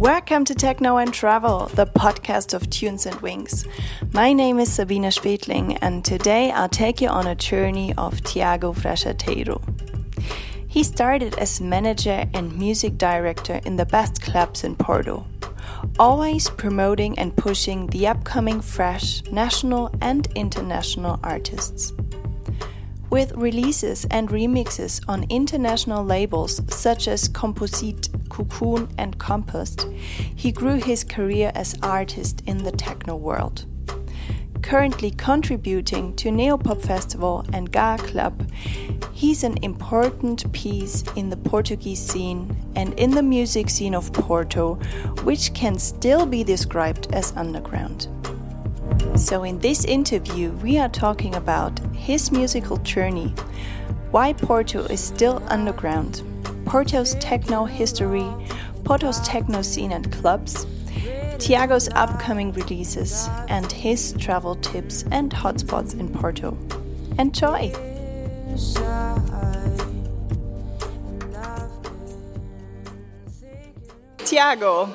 Welcome to Techno and Travel, the podcast of Tunes and Wings. My name is Sabine Spätling and today I'll take you on a journey of Tiago Fragateiro. He started as manager and music director in the best clubs in Porto, always promoting and pushing the upcoming fresh national and international artists. With releases and remixes on international labels such as Composite, Cocoon and Compost, he grew his career as artist in the techno world. Currently contributing to Neopop Festival and Gare Club, he's an important piece in the Portuguese scene and in the music scene of Porto, which can still be described as underground. So in this interview we are talking about his musical journey, why Porto is still underground, Porto's techno history, Porto's techno scene and clubs, Tiago's upcoming releases and his travel tips and hotspots in Porto. Enjoy! Tiago!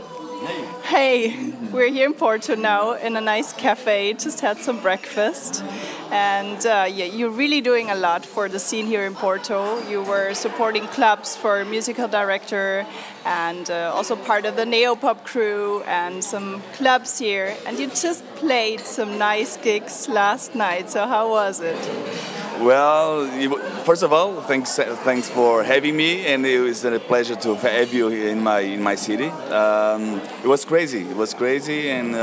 Hey! We're here in Porto now in a nice cafe, just had some breakfast. And you're really doing a lot for the scene here in Porto. You were supporting clubs for musical director and also part of the Neopop crew and some clubs here. And you just played some nice gigs last night, so how was it? Well, first of all, thanks for having me, and it was a pleasure to have you in my city. It was crazy, and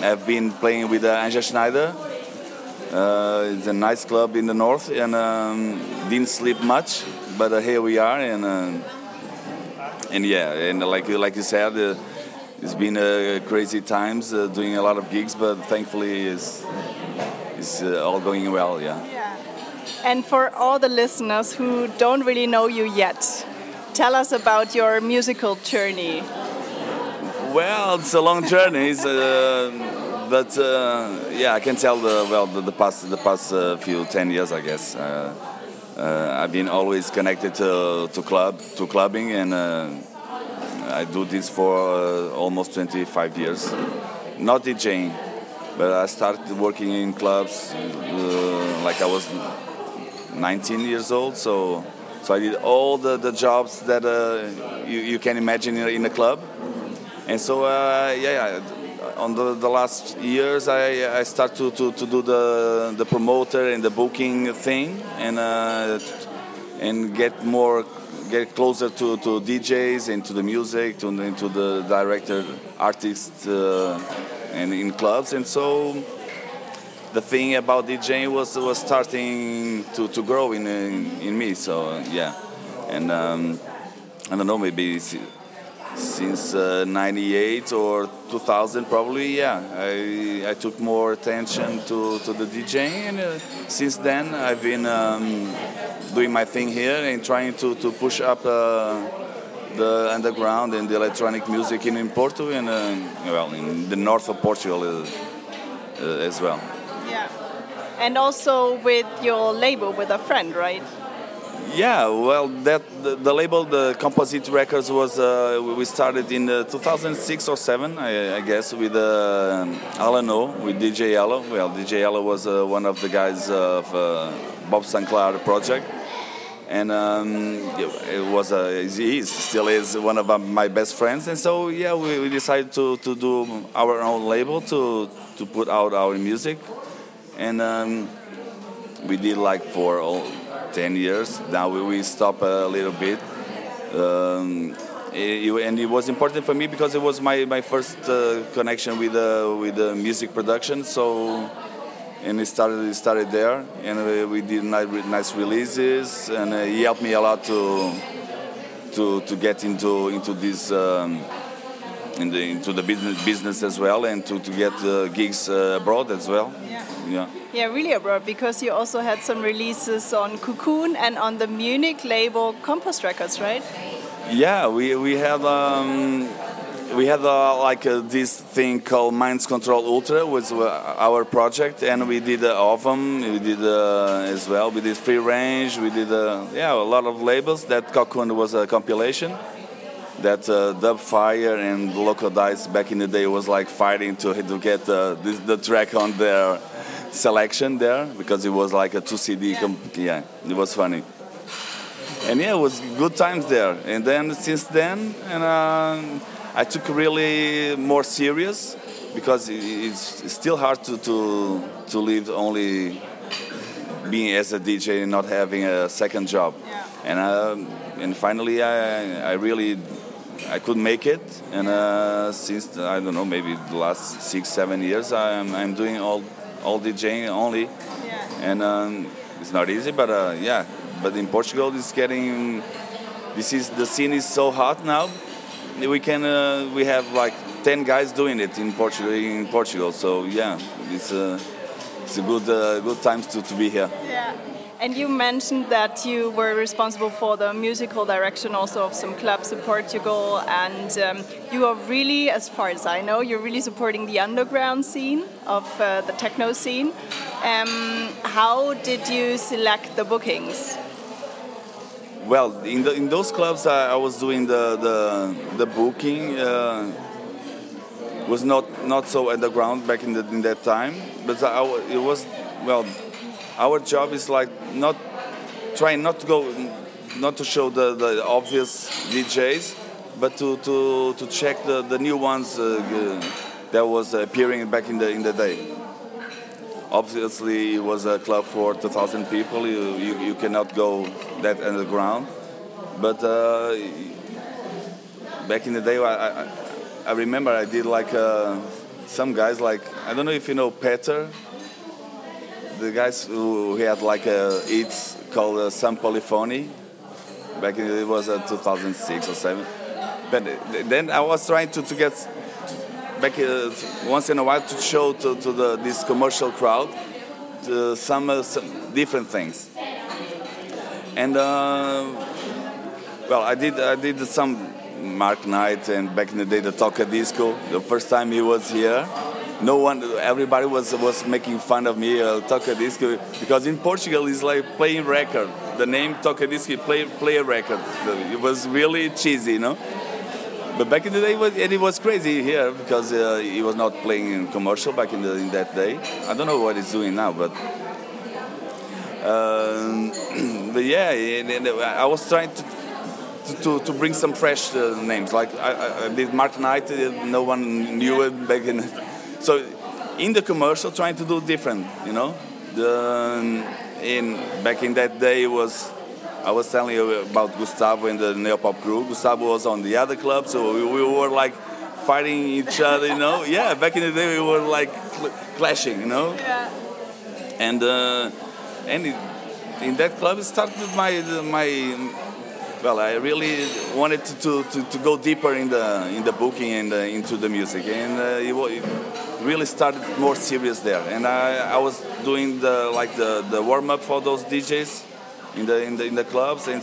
I've been playing with Anja Schneider. It's a nice club in the north, and didn't sleep much, but here we are, and like you said, it's been crazy times, doing a lot of gigs, but thankfully it's all going well, yeah. And for all the listeners who don't really know you yet, tell us about your musical journey. Well, it's a long journey, I can tell the past few 10 years, I guess. I've been always connected to clubbing, and I do this for almost 25 years. Not DJing. But I started working in clubs I was 19 years old, so I did all the jobs that you can imagine in a club. And so, on the last years, I started to do the promoter and the booking thing, and get closer to DJs and to the music, to the director, artists, and in clubs. And so the thing about DJing was starting to grow in me. So yeah, and I don't know, maybe since 98 or 2000 probably, yeah, I took more attention to the DJing, and since then I've been doing my thing here and trying to push up the underground and the electronic music in Porto, and in the north of Portugal as well. Yeah, and also with your label, with a friend, right? Yeah, well, the label, the Composite Records, was we started in 2006 or 7, I guess, with Alan O., with DJ Yellow. Well, DJ Yellow was one of the guys of Bob Sinclair project. And he still is one of my best friends, and so yeah, we decided to do our own label to put out our music, and we did for 10 years. Now we stopped a little bit, and it was important for me because it was my first connection with the music production. So. And it started there, and we did nice releases, and he helped me a lot to get into this into the business as well, and to get gigs abroad as well. Yeah, really abroad, because you also had some releases on Cocoon and on the Munich label Compost Records, right? Yeah, we have. We had this thing called Minds Control Ultra, was our project, and we did Ovum, we did as well, we did Free Range, we did a lot of labels. That Cocoon was a compilation that Dub Fire and Loco Dice back in the day was like fighting to get the track on their selection there, because it was like a 2 CD. Yeah, it was funny. And yeah, it was good times there. And then since then, and I took really more serious, because it's still hard to live only being as a DJ and not having a second job. Yeah. And finally I could make it, and since I don't know, maybe the last 6-7 years I'm doing all DJing only. Yeah. And it's not easy, but yeah. But in Portugal, the scene is so hot now. We have like 10 guys doing it in Portugal. So yeah, it's a good times to be here. Yeah. And you mentioned that you were responsible for the musical direction also of some clubs in Portugal, and you are really, as far as I know, you're really supporting the underground scene of the techno scene. How did you select the bookings? Well, in those clubs I was doing the booking. Was not so underground back in that time, but it was, well, our job is like not to show the obvious DJs, but to check the new ones that was appearing back in the day. Obviously, it was a club for 2,000 people. You cannot go that underground, but back in the day, I remember I did like some guys, like, I don't know if you know Peter, the guys who had like it's called Some Polyphony. Back in it was 2006 or 7. But then I was trying to get back once in a while to show to this commercial crowd some different things. And well, I did some Mark Knight, and back in the day the Tocadisco. The first time he was here, everybody was making fun of me, Tocadisco, because in Portugal it's like playing record. The name Tocadisco, play a record. It was really cheesy, you know. But back in the day, it was crazy here, because he was not playing in commercial back in that day. I don't know what he's doing now, but. But yeah, I was trying to bring some fresh names. Like I did Mark Knight, no one knew it back in. So in the commercial, trying to do different, you know. Back in that day I was telling you about Gustavo and the Neopop crew. Gustavo was on the other club, so we were like fighting each other, you know. Yeah, back in the day we were like clashing, you know. Yeah. And in that club it started my. Well, I really wanted to go deeper in the booking and into the music, and it really started more serious there. And I was doing the warm up for those DJs in the clubs, and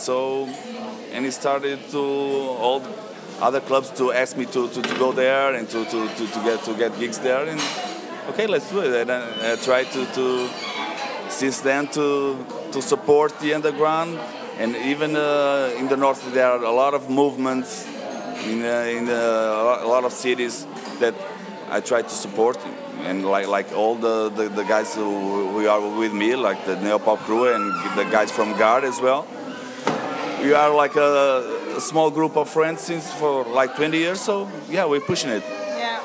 it started to all other clubs to ask me to go there and to get gigs there. And okay, let's do it. And I tried to since then to support the underground. And even in the north, there are a lot of movements in a lot of cities that I try to support. And like all the guys who are with me, like the Neopop crew and the guys from Gare as well. We are like a small group of friends for like 20 years, so yeah, we're pushing it. Yeah.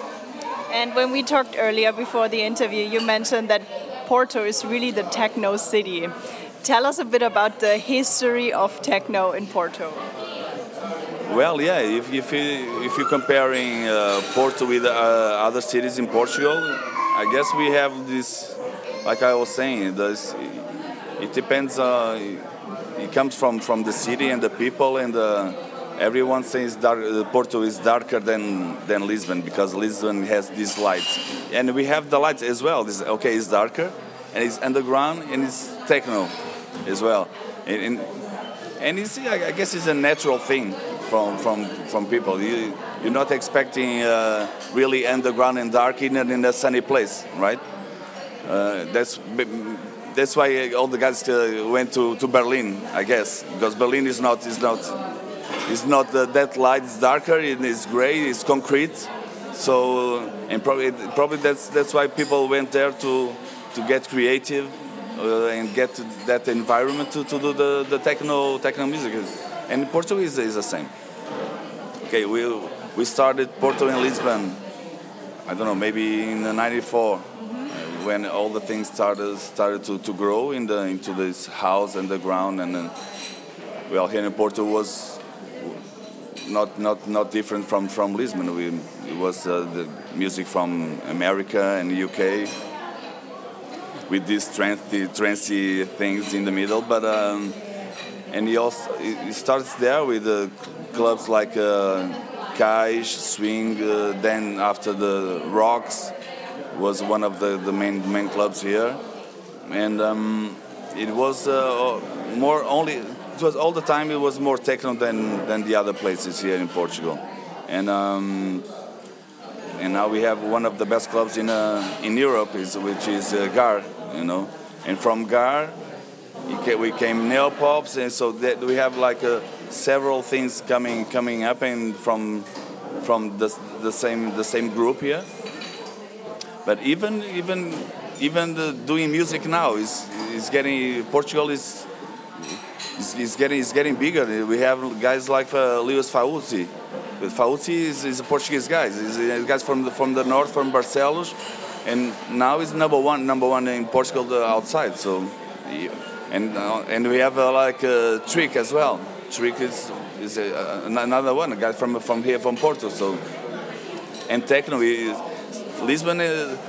And when we talked earlier before the interview, you mentioned that Porto is really the techno city. Tell us a bit about the history of techno in Porto. Well, yeah, if you're comparing Porto with other cities in Portugal, I guess we have this, like I was saying, it depends. It comes from the city and the people, and everyone says Porto is darker than Lisbon, because Lisbon has these lights, and we have the lights as well. Okay, it's darker, and it's underground, and it's techno as well, and it's, I guess it's a natural thing from people. You're not expecting really underground and dark in a sunny place, right? That's why all the guys went to Berlin, I guess, because Berlin is not It's not that light, it's darker, it's gray, it's concrete. So, and probably that's why people went there to get creative and get to that environment to do the techno music. And Porto is the same. Okay, we started Porto in Lisbon, I don't know, maybe in the 94, when all the things started to grow into this house and the ground, and then, well, here in Porto was not different from Lisbon. It was the music from America and the UK, with these trancy things in the middle, but and it starts there with clubs like Caixa, Swing, then after the Rocks was one of the main clubs here, and it was more only, it was all the time, it was more techno than the other places here in Portugal, and now we have one of the best clubs in Europe, which is Gare, you know, and from Gare we came Neopops, and so that we have like several things coming up, and from the same group here. But even doing music now is getting, Portugal is getting bigger. We have guys like Luís Faúti. Faúti is a Portuguese guy. He's a guy from the north, from Barcelos, and now he's number one in Portugal outside. So, and we have like Trick as well. Trick is another one, a guy from here, from Porto. So, and techno is Lisbon.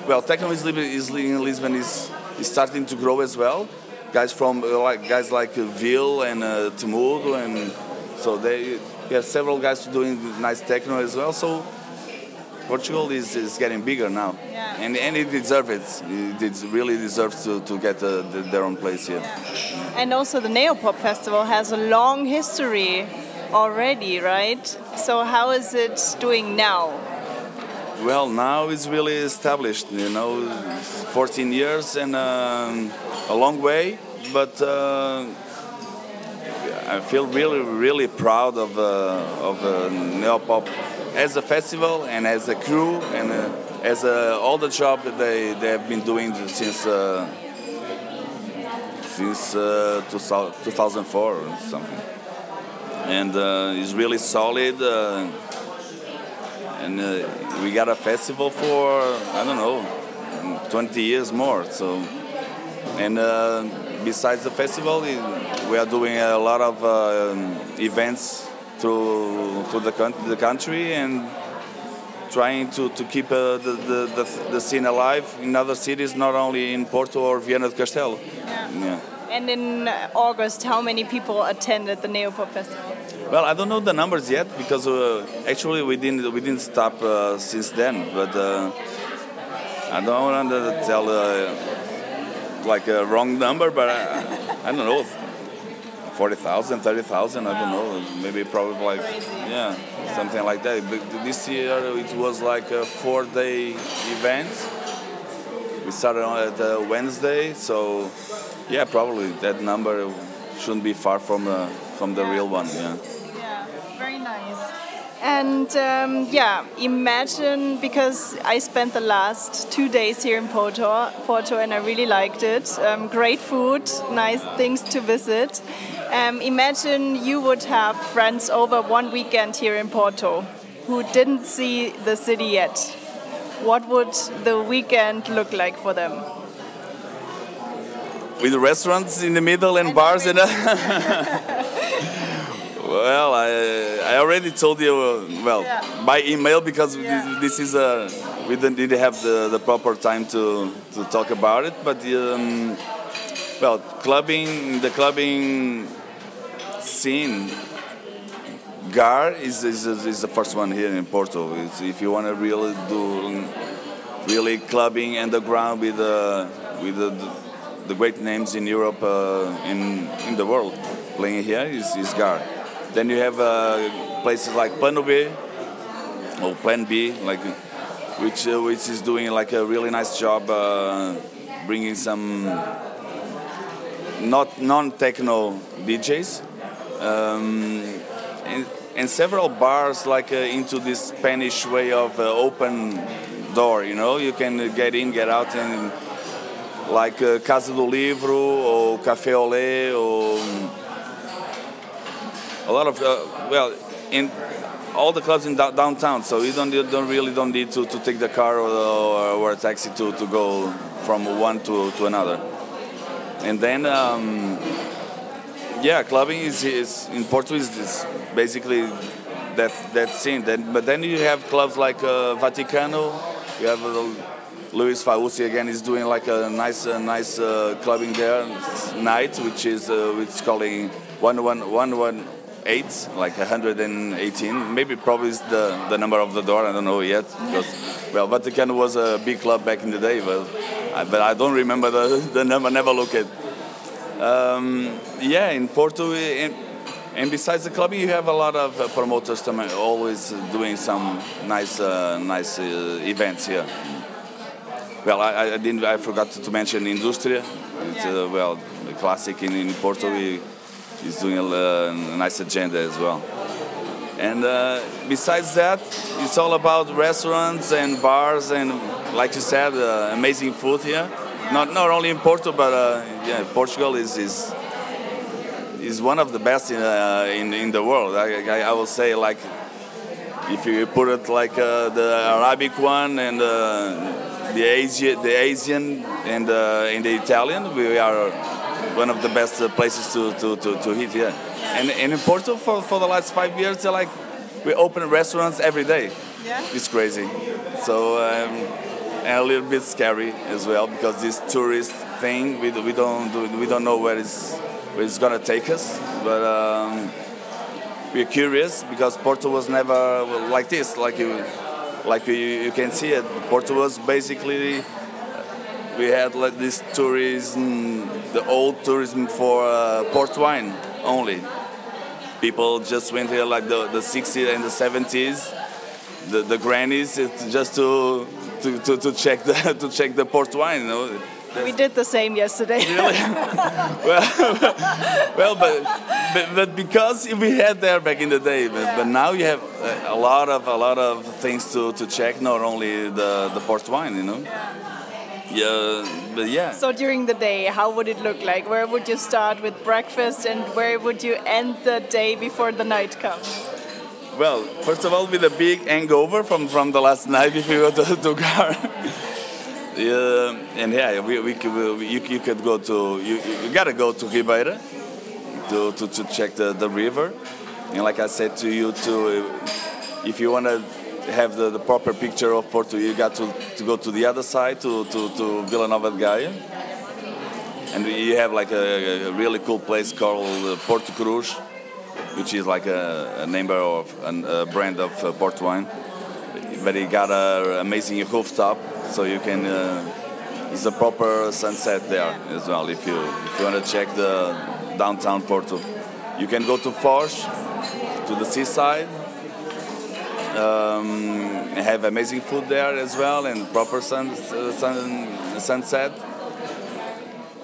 Well, techno is in Lisbon is starting to grow as well. Guys from like Ville and Temudo, and so they. We have several guys doing nice techno as well, so Portugal is getting bigger now. Yeah. And it deserves it. It really deserves to get their own place here. Yeah. And also the Neopop Festival has a long history already, right? So how is it doing now? Well, now it's really established, you know, 14 years and a long way, but... I feel really, really proud of Neopop as a festival and as a crew and as all the job that they have been doing since 2004 or something. And it's really solid. And we got a festival for, I don't know, 20 years more. So, and besides the festival, we are doing a lot of events through the country and trying to keep the scene alive in other cities, not only in Porto or Viana do Castelo. Yeah. Yeah. And in August, how many people attended the Neopop Festival? Well, I don't know the numbers yet because actually we didn't stop since then. But I don't want to tell like a wrong number, but I don't know. 40,000, 30,000, wow. I don't know, maybe probably like, yeah, something like that. But this year it was like a 4-day event. We started on Wednesday, so yeah, probably that number shouldn't be far from the real one, yeah. Yeah, very nice. And yeah, imagine, because I spent the last 2 days here in Porto, and I really liked it. Great food, nice things to visit. Imagine you would have friends over one weekend here in Porto who didn't see the city yet. What would the weekend look like for them? With restaurants in the middle and bars and... Well, I already told you, by email, because this is we didn't have the proper time to talk about it, but well, the clubbing scene, Gare is the first one here in Porto. It's, if you want to really do clubbing underground with the great names in Europe, in the world, playing here is Gare. Then you have places like Plan B, like which is doing like a really nice job, bringing some non-techno DJs, and several bars like into this Spanish way of open door, you know, you can get in, get out, and like Casa do Livro or Café Olé or a lot of well, in all the clubs in downtown, so you don't need to take the car or a taxi to go from one to another. And then yeah, clubbing is in Porto is basically that scene. Then, but then you have clubs like Vaticano. You have Luís Faúti again is doing like a nice clubbing there night, which is it's calling 118, like 118. Maybe probably is the number of the door. I don't know yet. Because, well, Vaticano was a big club back in the day, but I don't remember the number. Never look at. Yeah, in Porto, and besides the club, you have a lot of promoters always doing some nice events here. Well, I forgot to mention Industria. It's well, a classic in Porto. Is doing a nice agenda as well. And besides that, it's all about restaurants and bars and, like you said, amazing food here. Not only in Porto, but yeah, Portugal is one of the best in the world. I will say, like, if you put it like the Arabic one and the Asian and the Italian, we are one of the best places to eat here. And in Porto for the last 5 years, like we open restaurants every day. Yeah, it's crazy. So. And a little bit scary as well, because this tourist thing we don't know where it's gonna take us, but we're curious because Porto was never like this. Like you can see it. Porto was basically we had like this tourism, the old tourism for port wine only. People just went here like the 60s and the 70s, the grannies, it's just to check the port wine, you know. We did the same yesterday. Really? well, but because we had there back in the day, but now you have a lot of things to check, not only the port wine, you know. Yeah, but yeah. So during the day, how would it look like? Where would you start with breakfast, and where would you end the day before the night comes? Well, first of all, with a big hangover from the last night, if you go to Gare, and yeah, you could go to you gotta go to Ribeira to check the river, and like I said to you too, if you wanna have the proper picture of Porto, you got to go to the other side to Vila Nova de Gaia, and you have like a really cool place called Porto Cruz, which is like a neighbor of a brand of port wine. But it got an amazing rooftop, so you can. It's a proper sunset there as well. If you want to check the downtown Porto, you can go to Foz, to the seaside. Have amazing food there as well, and proper sunset.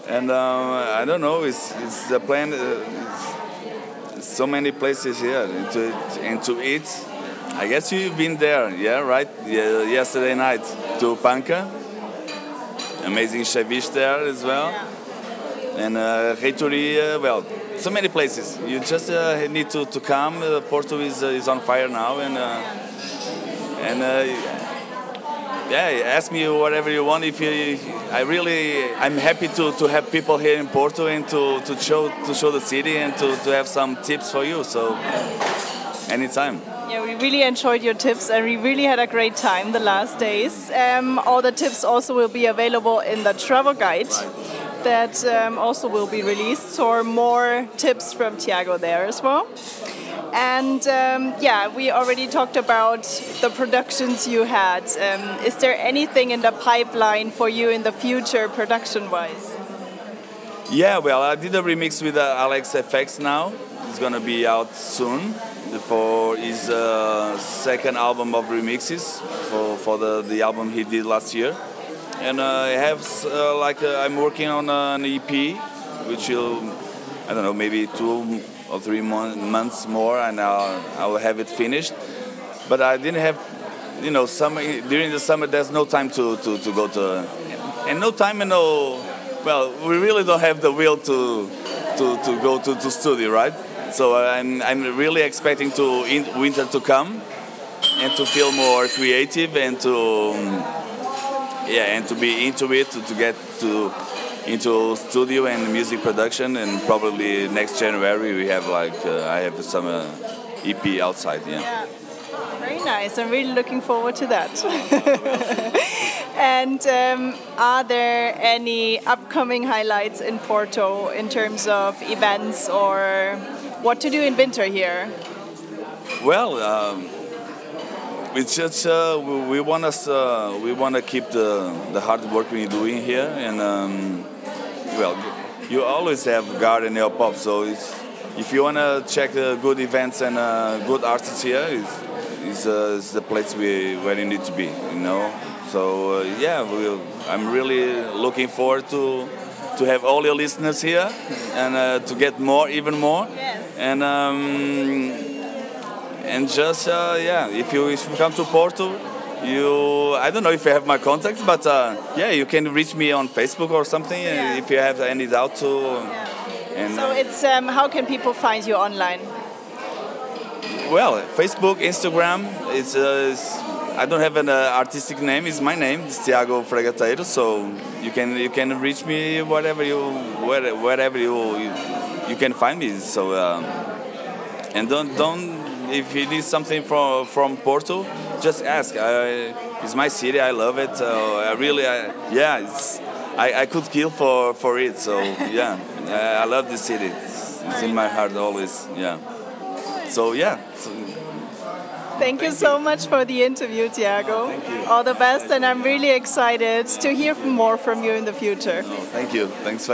And I don't know. It's the plan. So many places here and to eat. I guess you've been there, yeah, right? Yeah, yesterday night to Panca. Amazing ceviche there as well. Yeah. And reitoria, well, so many places. You just need to come. Porto is on fire now, and ask me whatever you want. I'm happy to have people here in Porto and to show the city and to have some tips for you. So anytime. Yeah, we really enjoyed your tips and we really had a great time the last days. All the tips also will be available in the travel guide that also will be released. So more tips from Tiago there as well. And yeah, we already talked about the productions you had. Is there anything in the pipeline for you in the future, production-wise? Yeah, well, I did a remix with Alex FX now. It's gonna be out soon for his second album of remixes for the album he did last year. And I have I'm working on an EP, which will, I don't know, maybe two or 3 months more, and I will have it finished. But I didn't have, you know, summer, during the summer there's no time to go to, and no time and no, well, we really don't have the will to go to studio, right? So I'm really expecting to winter to come and to feel more creative and to be into it, to get to into studio and music production, and probably next January we have I have some EP outside. Yeah. Very nice. I'm really looking forward to that. And are there any upcoming highlights in Porto in terms of events or what to do in winter here? Well, it's just we want to keep the hard work we're doing here, and well, you always have Gare and Neopop, so it's, if you want to check good events and good artists here, it's the place where you need to be, you know. So I'm really looking forward to have all your listeners here and to get more, even more. Yes. And just if you come to Porto, I don't know if you have my contacts, but you can reach me on Facebook or something. Yeah. If you have any doubt too. Yeah. And so it's how can people find you online? Well, Facebook, Instagram. It's I don't have an artistic name. It's my name. It's Tiago Fragateiro. So you can reach me wherever you can find me. So and don't. If you need something from Porto, just ask. It's my city. I love it. I could kill for it. So yeah, I love this city. It's in my heart always. Yeah. So yeah. Thank you so much for the interview, Tiago. Thank you. All the best, and I'm really excited to hear more from you in the future. Oh, thank you. Thanks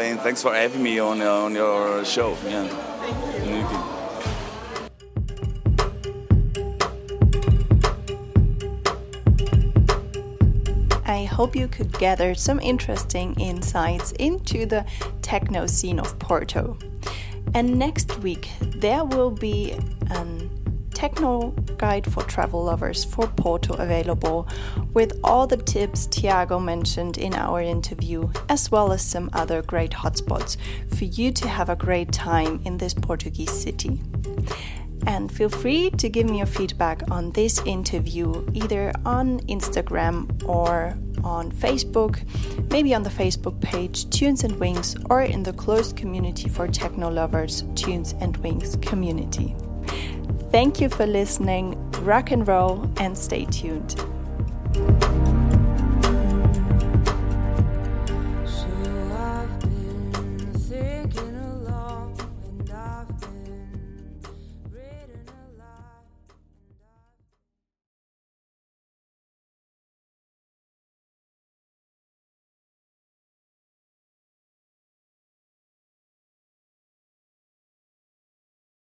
for having me on your show. Yeah. Thank you. I hope you could gather some interesting insights into the techno scene of Porto. And next week there will be a techno guide for travel lovers for Porto available, with all the tips Tiago mentioned in our interview, as well as some other great hotspots for you to have a great time in this Portuguese city. And feel free to give me your feedback on this interview, either on Instagram or on Facebook, maybe on the Facebook page Tunes and Wings, or in the closed community for techno lovers, Tunes and Wings community. Thank you for listening, rock and roll, and stay tuned.